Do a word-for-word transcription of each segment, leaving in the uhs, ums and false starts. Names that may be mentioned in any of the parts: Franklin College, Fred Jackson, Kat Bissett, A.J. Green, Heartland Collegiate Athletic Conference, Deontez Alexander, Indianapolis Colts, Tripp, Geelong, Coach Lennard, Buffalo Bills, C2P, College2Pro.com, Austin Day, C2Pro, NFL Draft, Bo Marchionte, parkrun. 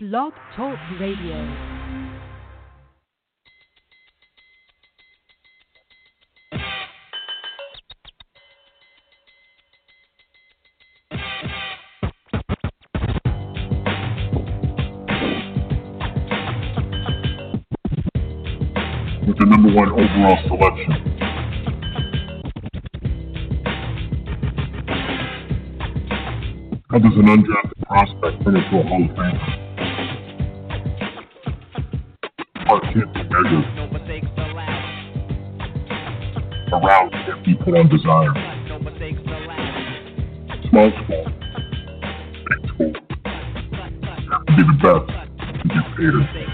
Blog Talk Radio. The number one overall selection. How does an undrafted prospect turn into a Hall of Famer? Part can't be measured. A route can't be put on desire. Small school, big school. You have to be the best to get catered.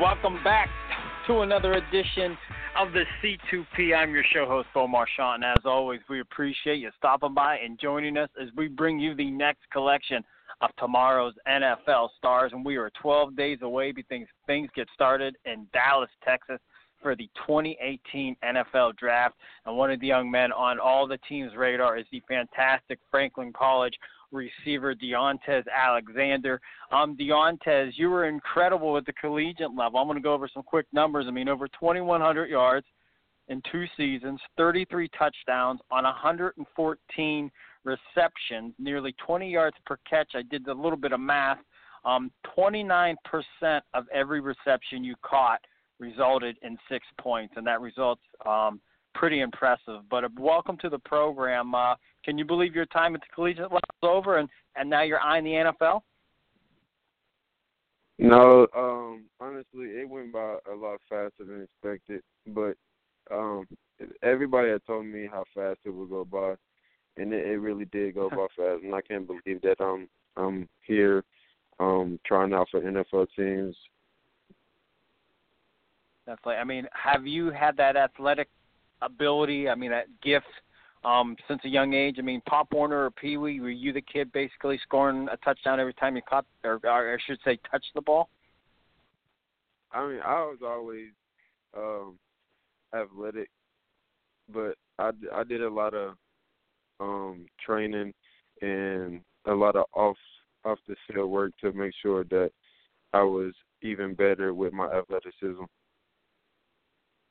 Welcome back to another edition of the C two P. I'm your show host, Bo Marchionte. As always, we appreciate you stopping by and joining us as we bring you the next collection of tomorrow's N F L stars. And we are twelve days away before things get started in Dallas, Texas for the twenty eighteen N F L Draft. And one of the young men on all the team's radar is the fantastic Franklin College receiver Deontez Alexander. Um, Deontez, you were incredible at the collegiate level. I'm going to go over some quick numbers. I mean, over twenty-one hundred yards in two seasons, thirty-three touchdowns on one hundred fourteen receptions, nearly twenty yards per catch. I did a little bit of math. Um, twenty-nine percent of every reception you caught resulted in six points, and that results um, pretty impressive. But uh, welcome to the program. Uh, can you believe your time at the collegiate level is over and, and now you're eyeing the N F L? No, um, honestly, it went by a lot faster than expected. But um, everybody had told me how fast it would go by, and it, it really did go by fast. And I can't believe that I'm, I'm here um, trying out for N F L teams. That's like, I mean, have you had that athletic ability, I mean, that gift um, since a young age? I mean, Pop Warner or Pee Wee, were you the kid basically scoring a touchdown every time you caught, or, or I should say, touched the ball? I mean, I was always um, athletic, but I, I did a lot of um, training and a lot of off off the field work to make sure that I was even better with my athleticism.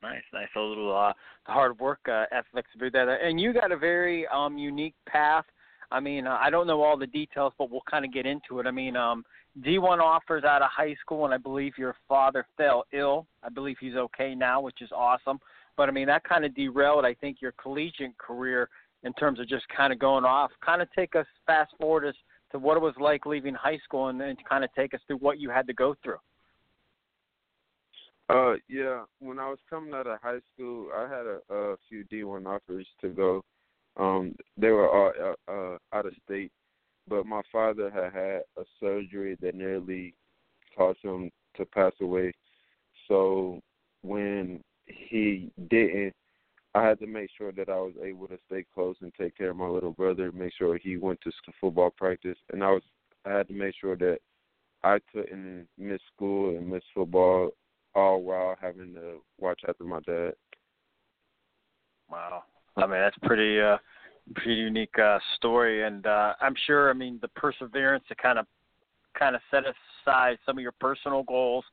Nice, nice. A little uh, hard work uh, ethics to do that. And you got a very um, unique path. I mean, uh, I don't know all the details, but we'll kind of get into it. I mean, um, D one offers out of high school, and I believe your father fell ill. I believe he's okay now, which is awesome. But, I mean, that kind of derailed, I think, your collegiate career in terms of just kind of going off. Kind of take us fast forward as to what it was like leaving high school and then kind of take us through what you had to go through. Uh, yeah, when I was coming out of high school, I had a, a few D one offers to go. Um, they were all uh, uh, out of state, but my father had had a surgery that nearly caused him to pass away. So when he didn't, I had to make sure that I was able to stay close and take care of my little brother, make sure he went to football practice. And I was, I had to make sure that I couldn't miss school and miss football, all while having to watch after my dad. Wow. I mean, that's pretty uh, pretty unique uh, story. And uh, I'm sure, I mean, the perseverance to kind of kind of set aside some of your personal goals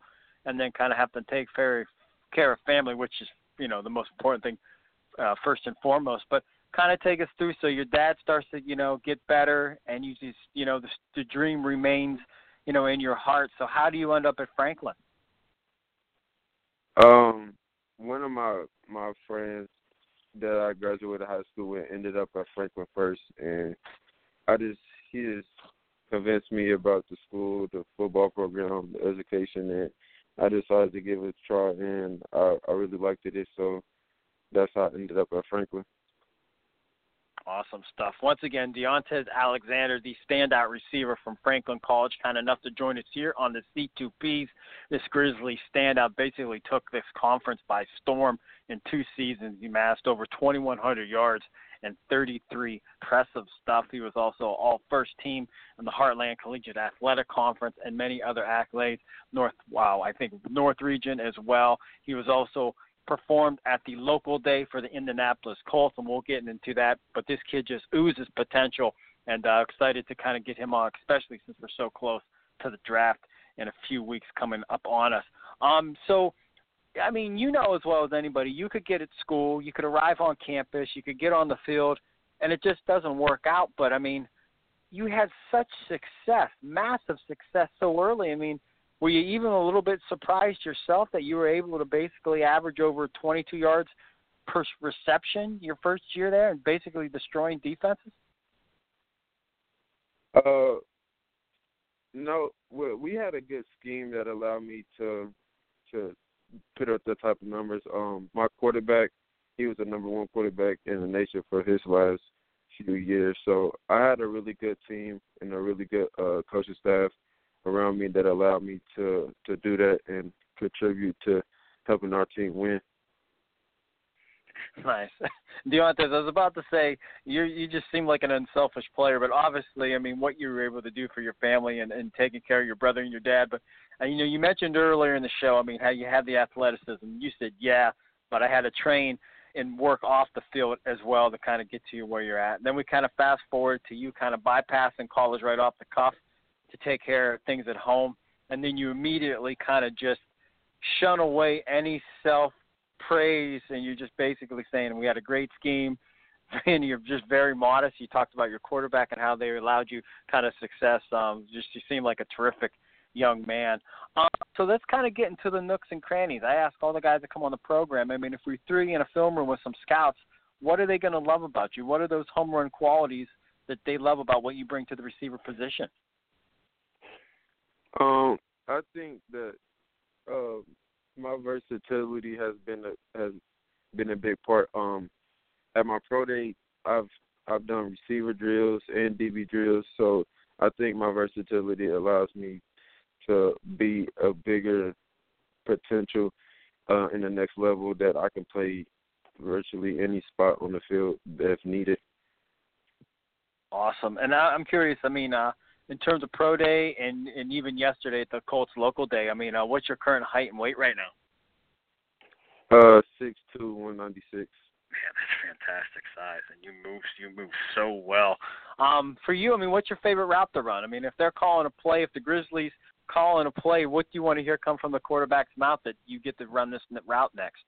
and then kind of have to take very care of family, which is, you know, the most important thing uh, first and foremost. But kind of take us through. So your dad starts to, you know, get better and you just, you know, the, the dream remains, you know, in your heart. So how do you end up at Franklin? Um, one of my, my friends that I graduated high school with ended up at Franklin first, and I just he just convinced me about the school, the football program, the education, and I decided to give it a try, and I, I really liked it, so that's how I ended up at Franklin. Awesome stuff. Once again, Deontez Alexander, the standout receiver from Franklin College, kind enough to join us here on the C two Ps. This Grizzly standout basically took this conference by storm in two seasons. He amassed over twenty-one hundred yards and thirty-three. Impressive stuff. He was also all-first team in the Heartland Collegiate Athletic Conference and many other accolades. North, wow, I think North Region as well. He was also performed at the local day for the Indianapolis Colts, and we'll get into that. But this kid just oozes potential, and uh, excited to kind of get him on, especially since we're so close to the draft in a few weeks coming up on us. Um, so, I mean, you know as well as anybody, you could get at school, you could arrive on campus, you could get on the field, and it just doesn't work out. But, I mean, you had such success, massive success so early. I mean, were you even a little bit surprised yourself that you were able to basically average over twenty-two yards per reception your first year there and basically destroying defenses? Uh, no, we had a good scheme that allowed me to to put up that type of numbers. Um, my quarterback, he was the number one quarterback in the nation for his last few years. So I had a really good team and a really good uh, coaching staff around me that allowed me to, to do that and contribute to helping our team win. Nice. Deontez, I was about to say, you you just seem like an unselfish player, but obviously, I mean, what you were able to do for your family and, and taking care of your brother and your dad. But, uh, you know, you mentioned earlier in the show, I mean, how you had the athleticism. You said, yeah, but I had to train and work off the field as well to kind of get to you where you're at. And then we kind of fast forward to you kind of bypassing college right off the cuff to take care of things at home, and then you immediately kind of just shun away any self-praise, and you're just basically saying, we had a great scheme, and you're just very modest. You talked about your quarterback and how they allowed you kind of success. Um, just you seem like a terrific young man. Um, so let's kind of get into the nooks and crannies. I ask all the guys that come on the program, I mean, if we threw you in a film room with some scouts, what are they going to love about you? What are those home run qualities that they love about what you bring to the receiver position? Um, I think that uh, my versatility has been a, has been a big part. Um, at my pro day, I've I've done receiver drills and D B drills, so I think my versatility allows me to be a bigger potential uh, in the next level that I can play virtually any spot on the field if needed. Awesome, and I, I'm curious. I mean. Uh... In terms of pro day and, and even yesterday at the Colts local day, I mean, uh, what's your current height and weight right now? Uh, six two, one ninety-six. Man, that's fantastic size, and you move you move so well. Um, for you, I mean, what's your favorite route to run? I mean, if they're calling a play, if the Grizzlies calling a play, what do you want to hear come from the quarterback's mouth that you get to run this route next?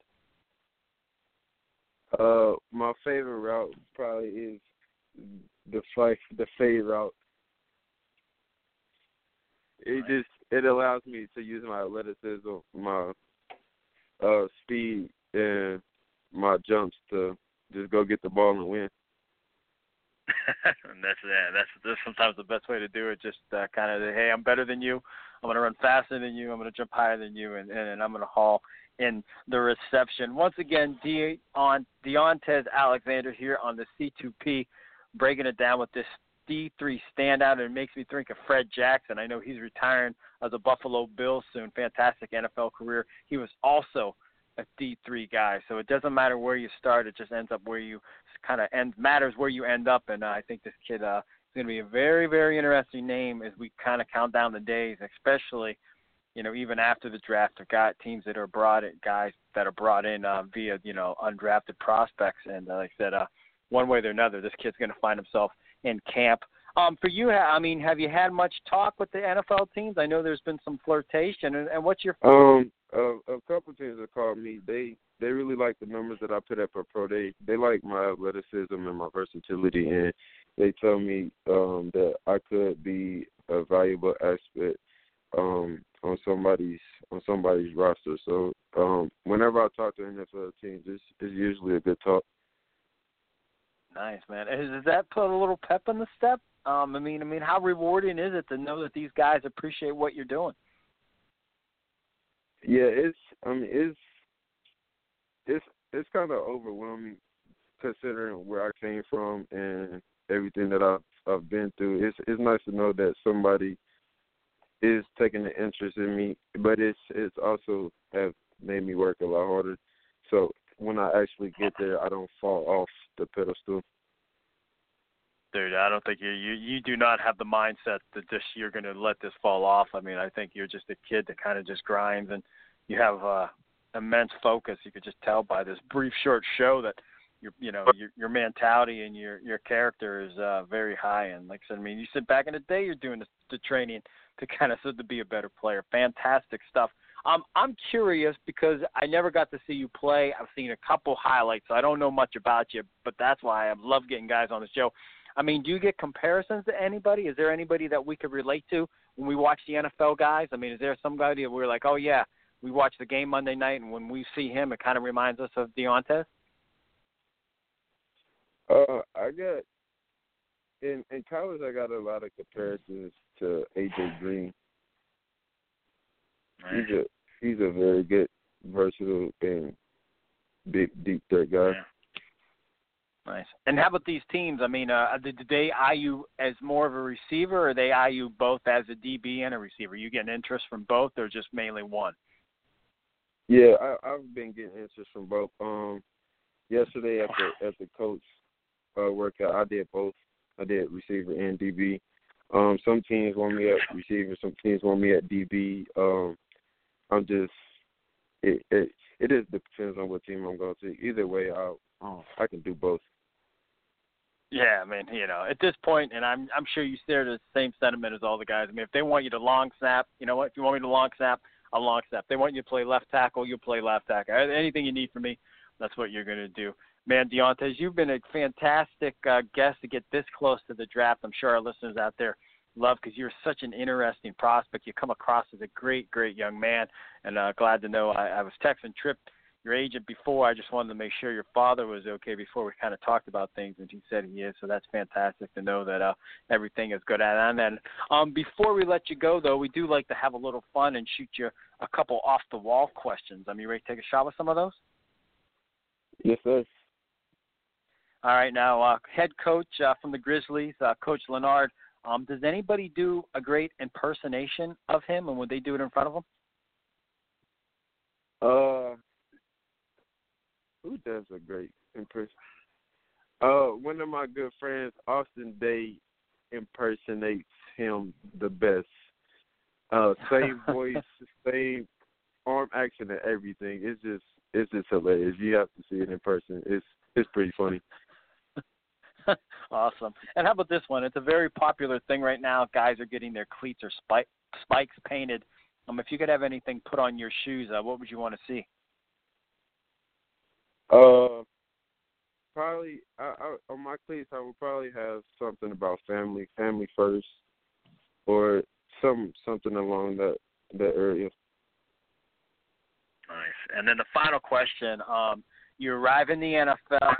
Uh, my favorite route probably is the fly, the fade route. It just it allows me to use my athleticism, my uh, speed, and my jumps to just go get the ball and win. And that's yeah, that's that's sometimes the best way to do it. Just uh, kind of, hey, I'm better than you. I'm going to run faster than you. I'm going to jump higher than you, and, and, and I'm going to haul in the reception. Once again, De- on Deontez Alexander here on the C two P, breaking it down with this D three standout, and it makes me think of Fred Jackson. I know he's retiring as a Buffalo Bills soon. Fantastic N F L career. He was also a D three guy, so it doesn't matter where you start. It just ends up where you kind of end matters where you end up, and uh, I think this kid uh, is going to be a very, very interesting name as we kind of count down the days, especially, you know, even after the draft. I've got teams that are brought in, guys that are brought in uh, via, you know, undrafted prospects, and uh, like I said, uh, one way or another, this kid's going to find himself in camp. Um, for you, I mean, have you had much talk with the N F L teams? I know there's been some flirtation, and, and what's your um a, a couple teams have called me. They they really like the numbers that I put up at pro day. They like my athleticism and my versatility, and they tell me um, that I could be a valuable aspect um, on somebody's on somebody's roster. So um, whenever I talk to N F L teams, it's, it's usually a good talk. Nice, man. Does that put a little pep in the step? Um, I mean, I mean, how rewarding is it to know that these guys appreciate what you're doing? Yeah, it's I mean, it's it's it's kind of overwhelming considering where I came from and everything that I've I've been through. It's it's nice to know that somebody is taking an interest in me, but it's it's also have made me work a lot harder. So when I actually get there, I don't fall off the pedestal. dude, I don't think you you, you do not have the mindset that just you're going to let this fall off. I mean, I think you're just a kid that kind of just grinds, and you have uh, immense focus. You could just tell by this brief short show that your you know your your mentality and your your character is uh, very high. And like I said, I mean, you said back in the day you're doing the, the training to kind of so to be a better player. Fantastic stuff. Um, I'm curious because I never got to see you play. I've seen a couple highlights, so I don't know much about you, but that's why I love getting guys on the show. I mean, do you get comparisons to anybody? Is there anybody that we could relate to when we watch the N F L guys? I mean, is there somebody we're like, oh, yeah, we watch the game Monday night, and when we see him, it kind of reminds us of Deontez? Uh, I got in, – in college, I got a lot of comparisons to A J. Green. He's a he's a very good, versatile, and big, deep threat guy. Yeah. Nice. And how about these teams? I mean, uh, did they eye you as more of a receiver, or they eye you both as a D B and a receiver? You getting interest from both, or just mainly one? Yeah, I, I've been getting interest from both. Um, yesterday at the at the coach uh, workout, I did both. I did receiver and D B. Um, some teams want me at receiver, some teams want me at D B. Um, I'm just it, it it just depends on what team I'm going to. Either way, I oh, I can do both. Yeah, I mean, you know, at this point, and I'm I'm sure you share the same sentiment as all the guys. I mean, if they want you to long snap, you know what? If you want me to long snap, I'll long snap. If they want you to play left tackle, you'll play left tackle. Anything you need from me, that's what you're going to do. Man, Deontez, you've been a fantastic uh, guest to get this close to the draft. I'm sure our listeners out there love because you're such an interesting prospect. You come across as a great, great young man, and uh, glad to know I, I was texting Tripp, your agent, before. I just wanted to make sure your father was okay before we kind of talked about things, and he said he is, so that's fantastic to know that uh, everything is good. And then um, before we let you go, though, we do like to have a little fun and shoot you a couple off-the-wall questions. I mean, you ready to take a shot with some of those? Yes, sir. All right, now, uh, head coach uh, from the Grizzlies, uh, Coach Lennard, um, does anybody do a great impersonation of him, and would they do it in front of him? Uh, who does a great impersonation? Uh, one of my good friends, Austin Day, impersonates him the best. Uh, same voice, same arm action and everything. It's just, it's just hilarious. You have to see it in person. It's, it's pretty funny. Awesome. And how about this one? It's a very popular thing right now. Guys are getting their cleats or spike, spikes painted. Um, if you could have anything put on your shoes, uh, what would you want to see? Uh, probably I, I, on my cleats, I would probably have something about family, family first, or some something along that that area. Nice. And then the final question. Um, you arrive in the N F L.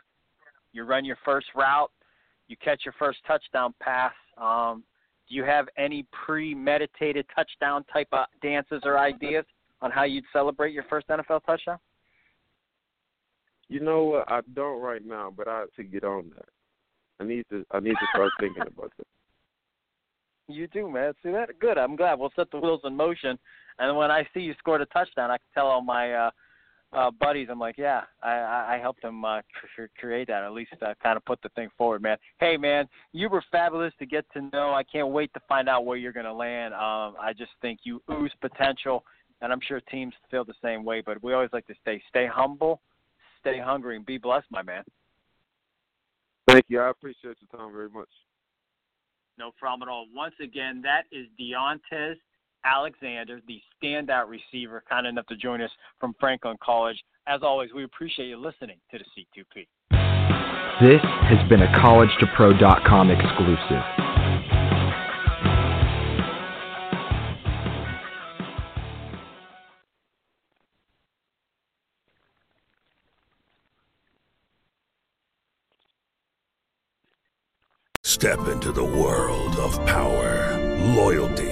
You run your first route, you catch your first touchdown pass. Um, do you have any premeditated touchdown type of dances or ideas on how you'd celebrate your first N F L touchdown? You know what? I don't right now, but I have to get on that. I need to. I need to start thinking about that. You do, man. See that? Good. I'm glad. We'll set the wheels in motion, and when I see you scored a touchdown, I can tell all my. Uh, Uh, buddies, I'm like, yeah, I, I helped him uh, create that, at least uh, kind of put the thing forward, man. Hey, man, you were fabulous to get to know. I can't wait to find out where you're going to land. Um, I just think you ooze potential, and I'm sure teams feel the same way, but we always like to stay, stay humble, stay hungry, and be blessed, my man. Thank you. I appreciate your time very much. No problem at all. Once again, that is Deontez Alexander, the standout receiver, kind enough to join us from Franklin College. As always, we appreciate you listening to the C two P. This has been a college to pro dot com exclusive. Step into the world of power, loyalty,